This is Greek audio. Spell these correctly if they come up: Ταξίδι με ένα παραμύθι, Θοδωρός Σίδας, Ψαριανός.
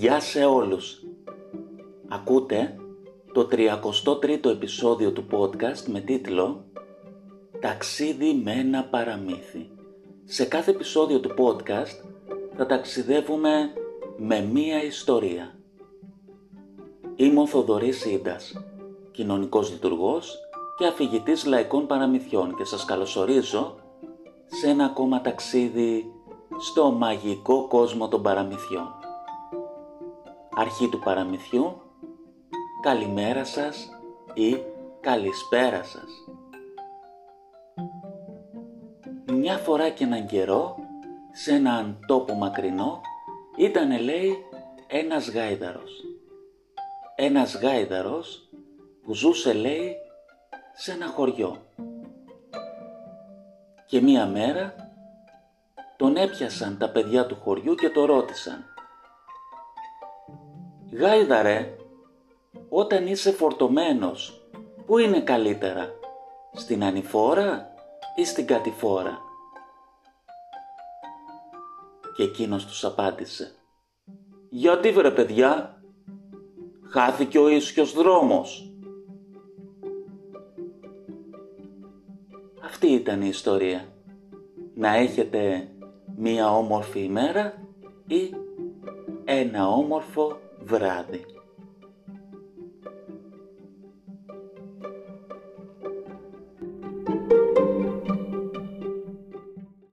Γεια σε όλους! Ακούτε το 33ο επεισόδιο του podcast με τίτλο «Ταξίδι με ένα παραμύθι». Σε κάθε επεισόδιο του podcast θα ταξιδεύουμε με μία ιστορία. Είμαι ο Θοδωρής Σίδας, κοινωνικός λειτουργός και αφηγητής λαϊκών παραμυθιών και σας καλωσορίζω σε ένα ακόμα ταξίδι στο μαγικό κόσμο των παραμυθιών. Αρχή του παραμυθιού, καλημέρα σας ή καλησπέρα σας. Μια φορά και έναν καιρό, σε έναν τόπο μακρινό, ήτανε λέει ένας γάιδαρος. Ένας γάιδαρος που ζούσε λέει σε ένα χωριό. Και μία μέρα τον έπιασαν τα παιδιά του χωριού και το ρώτησαν: «Γάιδαρε, όταν είσαι φορτωμένος, πού είναι καλύτερα, στην ανηφόρα ή στην κατηφόρα?» Και εκείνος τους απάντησε: «Γιατί βρε παιδιά, χάθηκε ο ίσιος δρόμος». Αυτή ήταν η ιστορία. Να έχετε μία όμορφη ημέρα ή ένα όμορφο βράδυ.